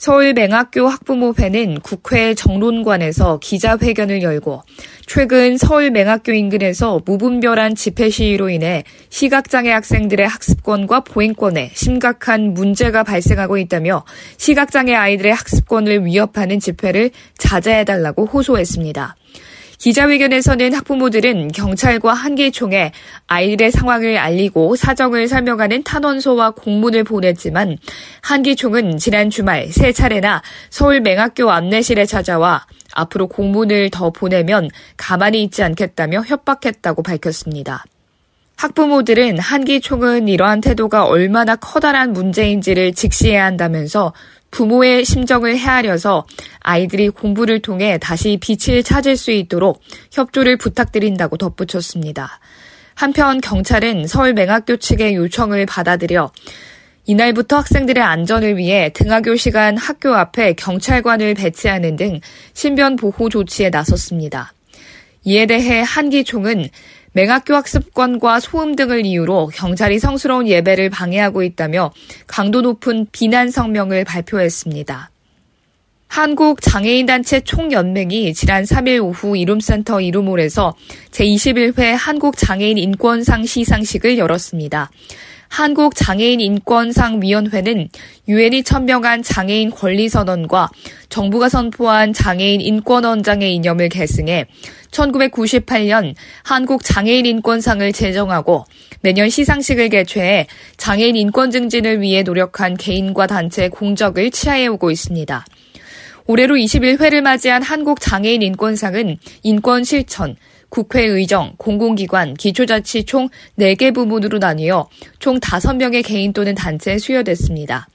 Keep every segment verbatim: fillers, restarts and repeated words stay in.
서울맹학교 학부모회는 국회 정론관에서 기자회견을 열고 최근 서울맹학교 인근에서 무분별한 집회 시위로 인해 시각장애 학생들의 학습권과 보행권에 심각한 문제가 발생하고 있다며 시각장애 아이들의 학습권을 위협하는 집회를 자제해달라고 호소했습니다. 기자회견에서는 학부모들은 경찰과 한기총에 아이들의 상황을 알리고 사정을 설명하는 탄원서와 공문을 보냈지만 한기총은 지난 주말 세 차례나 서울맹학교 안내실에 찾아와 앞으로 공문을 더 보내면 가만히 있지 않겠다며 협박했다고 밝혔습니다. 학부모들은 한기총은 이러한 태도가 얼마나 커다란 문제인지를 직시해야 한다면서 부모의 심정을 헤아려서 아이들이 공부를 통해 다시 빛을 찾을 수 있도록 협조를 부탁드린다고 덧붙였습니다. 한편 경찰은 서울맹학교 측의 요청을 받아들여 이날부터 학생들의 안전을 위해 등하교 시간 학교 앞에 경찰관을 배치하는 등 신변 보호 조치에 나섰습니다. 이에 대해 한기총은 맹학교 학습권과 소음 등을 이유로 경찰이 성스러운 예배를 방해하고 있다며 강도 높은 비난 성명을 발표했습니다. 한국장애인단체 총연맹이 지난 삼일 오후 이룸센터 이룸홀에서 제이십일 회 한국장애인인권상 시상식을 열었습니다. 한국장애인인권상위원회는 유엔이 천명한 장애인 권리선언과 정부가 선포한 장애인 인권원장의 이념을 계승해 천구백구십팔 년 한국장애인인권상을 제정하고 매년 시상식을 개최해 장애인 인권 증진을 위해 노력한 개인과 단체의 공적을 치하해오고 있습니다. 올해로 이십일 회를 맞이한 한국장애인인권상은 인권실천, 국회의정, 공공기관, 기초자치 총 네 개 부문으로 나뉘어 총 다섯 명의 개인 또는 단체에 수여됐습니다.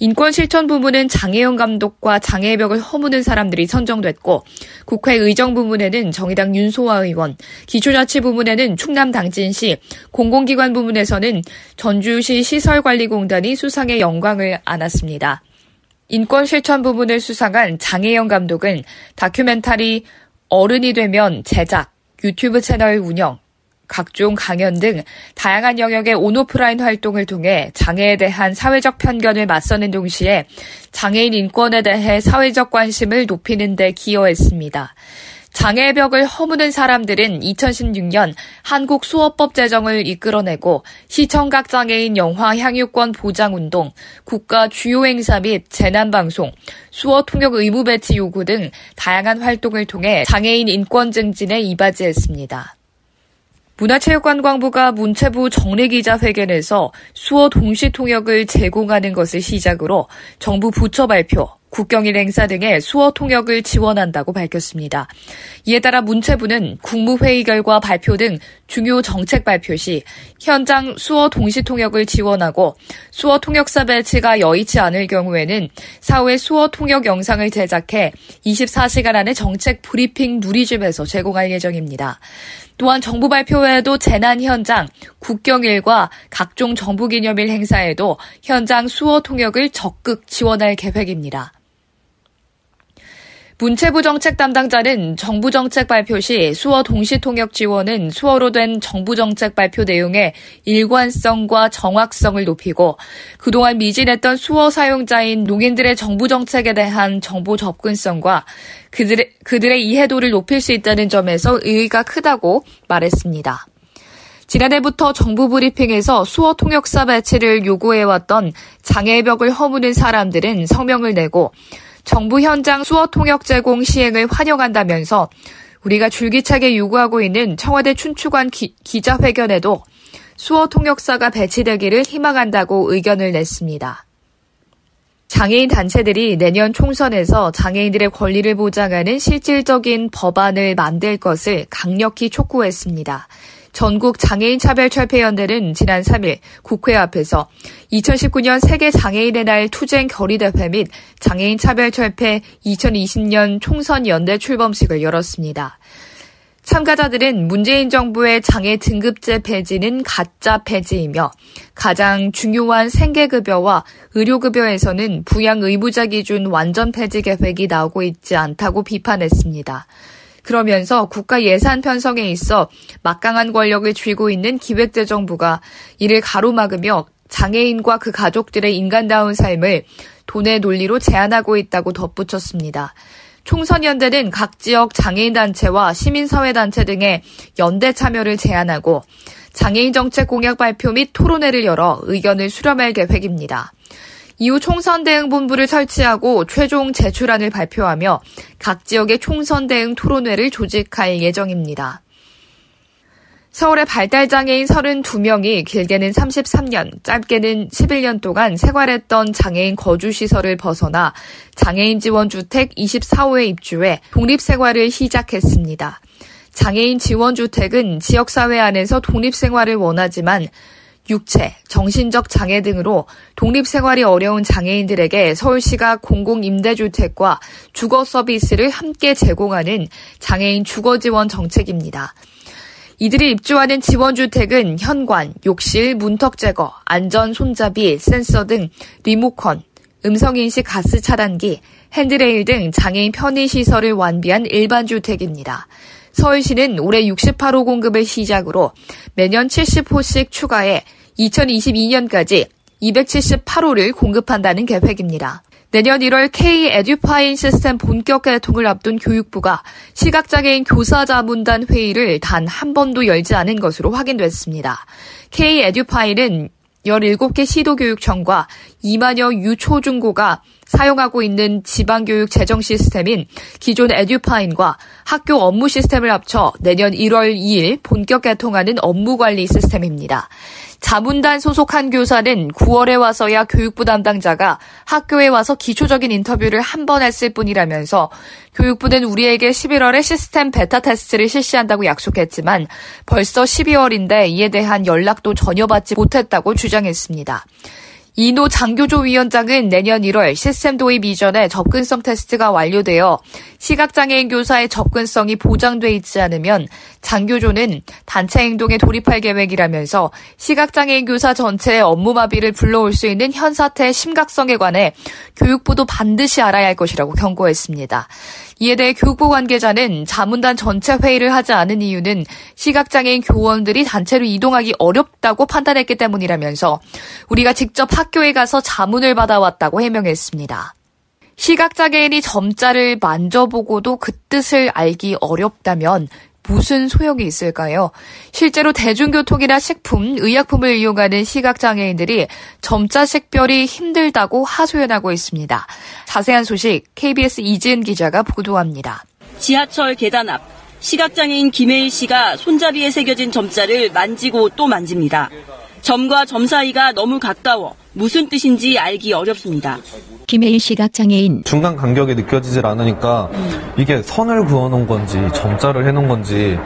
인권실천 부문은 장혜영 감독과 장애의 벽을 허무는 사람들이 선정됐고 국회의정 부문에는 정의당 윤소아 의원, 기초자치 부문에는 충남 당진시, 공공기관 부문에서는 전주시 시설관리공단이 수상의 영광을 안았습니다. 인권실천 부문을 수상한 장혜영 감독은 다큐멘터리 어른이 되면 제작, 유튜브 채널 운영, 각종 강연 등 다양한 영역의 온오프라인 활동을 통해 장애에 대한 사회적 편견을 맞서는 동시에 장애인 인권에 대해 사회적 관심을 높이는 데 기여했습니다. 장애의 벽을 허무는 사람들은 이천십육 년 한국수어법 제정을 이끌어내고 시청각 장애인 영화 향유권 보장운동, 국가 주요 행사 및 재난방송, 수어 통역 의무 배치 요구 등 다양한 활동을 통해 장애인 인권 증진에 이바지했습니다. 문화체육관광부가 문체부 정례기자회견에서 수어 동시 통역을 제공하는 것을 시작으로 정부 부처 발표, 국경일 행사 등의 수어 통역을 지원한다고 밝혔습니다. 이에 따라 문체부는 국무회의 결과 발표 등 중요 정책 발표 시 현장 수어 동시 통역을 지원하고 수어 통역사 배치가 여의치 않을 경우에는 사후에 수어 통역 영상을 제작해 이십사 시간 안에 정책 브리핑 누리집에서 제공할 예정입니다. 또한 정부 발표 외에도 재난 현장, 국경일과 각종 정부기념일 행사에도 현장 수어 통역을 적극 지원할 계획입니다. 문체부 정책 담당자는 정부 정책 발표 시 수어 동시 통역 지원은 수어로 된 정부 정책 발표 내용의 일관성과 정확성을 높이고 그동안 미진했던 수어 사용자인 농인들의 정부 정책에 대한 정보 접근성과 그들의, 그들의 이해도를 높일 수 있다는 점에서 의의가 크다고 말했습니다. 지난해부터 정부 브리핑에서 수어 통역사 배치를 요구해왔던 장애의 벽을 허무는 사람들은 성명을 내고 정부 현장 수어 통역 제공 시행을 환영한다면서 우리가 줄기차게 요구하고 있는 청와대 춘추관 기, 기자회견에도 수어 통역사가 배치되기를 희망한다고 의견을 냈습니다. 장애인 단체들이 내년 총선에서 장애인들의 권리를 보장하는 실질적인 법안을 만들 것을 강력히 촉구했습니다. 전국장애인차별철폐연대는 지난 삼일 국회 앞에서 이천십구 년 세계장애인의 날 투쟁 결의대회 및 장애인차별철폐 이천이십 년 총선연대 출범식을 열었습니다. 참가자들은 문재인 정부의 장애 등급제 폐지는 가짜 폐지이며 가장 중요한 생계급여와 의료급여에서는 부양 의무자 기준 완전 폐지 계획이 나오고 있지 않다고 비판했습니다. 그러면서 국가 예산 편성에 있어 막강한 권력을 쥐고 있는 기획재정부가 이를 가로막으며 장애인과 그 가족들의 인간다운 삶을 돈의 논리로 제한하고 있다고 덧붙였습니다. 총선연대는 각 지역 장애인단체와 시민사회단체 등의 연대 참여를 제안하고 장애인 정책 공약 발표 및 토론회를 열어 의견을 수렴할 계획입니다. 이후 총선 대응 본부를 설치하고 최종 제출안을 발표하며 각 지역의 총선 대응 토론회를 조직할 예정입니다. 서울의 발달장애인 삼십이 명이 길게는 삼십삼 년, 짧게는 십일 년 동안 생활했던 장애인 거주시설을 벗어나 장애인지원주택 이십사 호에 입주해 독립생활을 시작했습니다. 장애인지원주택은 지역사회 안에서 독립생활을 원하지만 육체, 정신적 장애 등으로 독립생활이 어려운 장애인들에게 서울시가 공공임대주택과 주거서비스를 함께 제공하는 장애인 주거지원 정책입니다. 이들이 입주하는 지원주택은 현관, 욕실, 문턱 제거, 안전 손잡이, 센서 등 리모컨, 음성인식 가스 차단기, 핸드레일 등 장애인 편의시설을 완비한 일반주택입니다. 서울시는 올해 육십팔 호 공급을 시작으로 매년 칠십 호씩 추가해 이천이십이 년까지 이백칠십팔 호를 공급한다는 계획입니다. 내년 일월 K-에듀파인 시스템 본격 개통을 앞둔 교육부가 시각장애인 교사자문단 회의를 단 한 번도 열지 않은 것으로 확인됐습니다. K-에듀파인은 열일곱 개 시도교육청과 이만여 유초중고가 사용하고 있는 지방교육 재정 시스템인 기존 에듀파인과 학교 업무 시스템을 합쳐 내년 일월 이일 본격 개통하는 업무관리 시스템입니다. 자문단 소속한 교사는 구월에 와서야 교육부 담당자가 학교에 와서 기초적인 인터뷰를 한 번 했을 뿐이라면서 교육부는 우리에게 십일월에 시스템 베타 테스트를 실시한다고 약속했지만 벌써 십이월인데 이에 대한 연락도 전혀 받지 못했다고 주장했습니다. 이노 장교조 위원장은 내년 일월 시스템 도입 이전에 접근성 테스트가 완료되어 시각장애인 교사의 접근성이 보장돼 있지 않으면 장교조는 단체 행동에 돌입할 계획이라면서 시각장애인 교사 전체의 업무 마비를 불러올 수 있는 현 사태의 심각성에 관해 교육부도 반드시 알아야 할 것이라고 경고했습니다. 이에 대해 교육부 관계자는 자문단 전체 회의를 하지 않은 이유는 시각장애인 교원들이 단체로 이동하기 어렵다고 판단했기 때문이라면서 우리가 직접 학교에 가서 자문을 받아왔다고 해명했습니다. 시각장애인이 점자를 만져보고도 그 뜻을 알기 어렵다면 무슨 소용이 있을까요? 실제로 대중교통이나 식품, 의약품을 이용하는 시각장애인들이 점자 식별이 힘들다고 하소연하고 있습니다. 자세한 소식 케이비에스 이지은 기자가 보도합니다. 지하철 계단 앞, 시각장애인 김혜일 씨가 손잡이에 새겨진 점자를 만지고 또 만집니다. 점과 점 사이가 너무 가까워 무슨 뜻인지 알기 어렵습니다. 김혜일 시각장애인. 중간 간격이 느껴지질 않으니까 이게 선을 그어놓은 건지 점자를 해놓은 건지.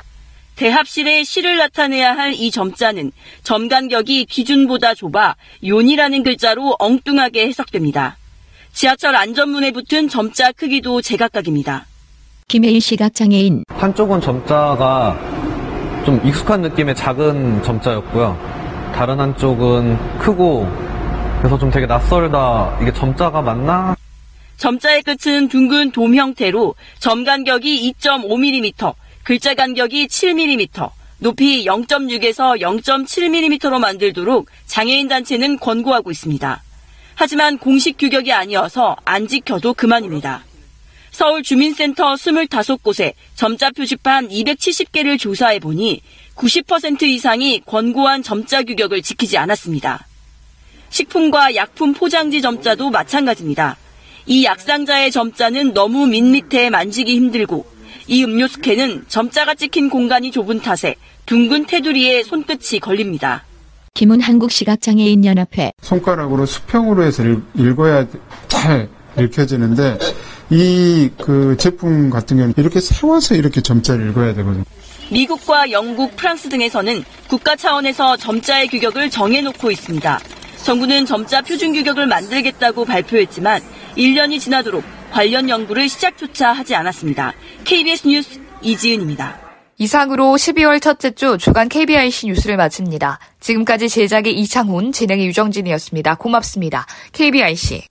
대합실에 실을 나타내야 할 이 점자는 점 간격이 기준보다 좁아 요니라는 글자로 엉뚱하게 해석됩니다. 지하철 안전문에 붙은 점자 크기도 제각각입니다. 김혜일 시각장애인. 한쪽은 점자가 좀 익숙한 느낌의 작은 점자였고요. 다른 한쪽은 크고 그래서 좀 되게 낯설다. 이게 점자가 맞나? 점자의 끝은 둥근 돔 형태로 점 간격이 이 점 오 밀리미터, 글자 간격이 칠 밀리미터, 높이 영 점 육에서 영 점 칠 밀리미터로 만들도록 장애인 단체는 권고하고 있습니다. 하지만 공식 규격이 아니어서 안 지켜도 그만입니다. 서울 주민센터 이십오 곳에 점자 표지판 이백칠십 개를 조사해 보니 구십 퍼센트 이상이 권고한 점자 규격을 지키지 않았습니다. 식품과 약품 포장지 점자도 마찬가지입니다. 이 약상자의 점자는 너무 밋밋해 만지기 힘들고 이 음료수캔은 점자가 찍힌 공간이 좁은 탓에 둥근 테두리에 손끝이 걸립니다. 김은 한국시각장애인연합회. 손가락으로 수평으로 해서 읽어야 잘 읽혀지는데 이 그 제품 같은 경우는 이렇게 세워서 이렇게 점자를 읽어야 되거든요. 미국과 영국, 프랑스 등에서는 국가 차원에서 점자의 규격을 정해놓고 있습니다. 정부는 점자 표준 규격을 만들겠다고 발표했지만 일 년이 지나도록 관련 연구를 시작조차 하지 않았습니다. 케이비에스 뉴스 이지은입니다. 이상으로 십이월 첫째 주 주간 케이비아이씨 뉴스를 마칩니다. 지금까지 제작의 이창훈, 진행의 유정진이었습니다. 고맙습니다. 케이비아이씨.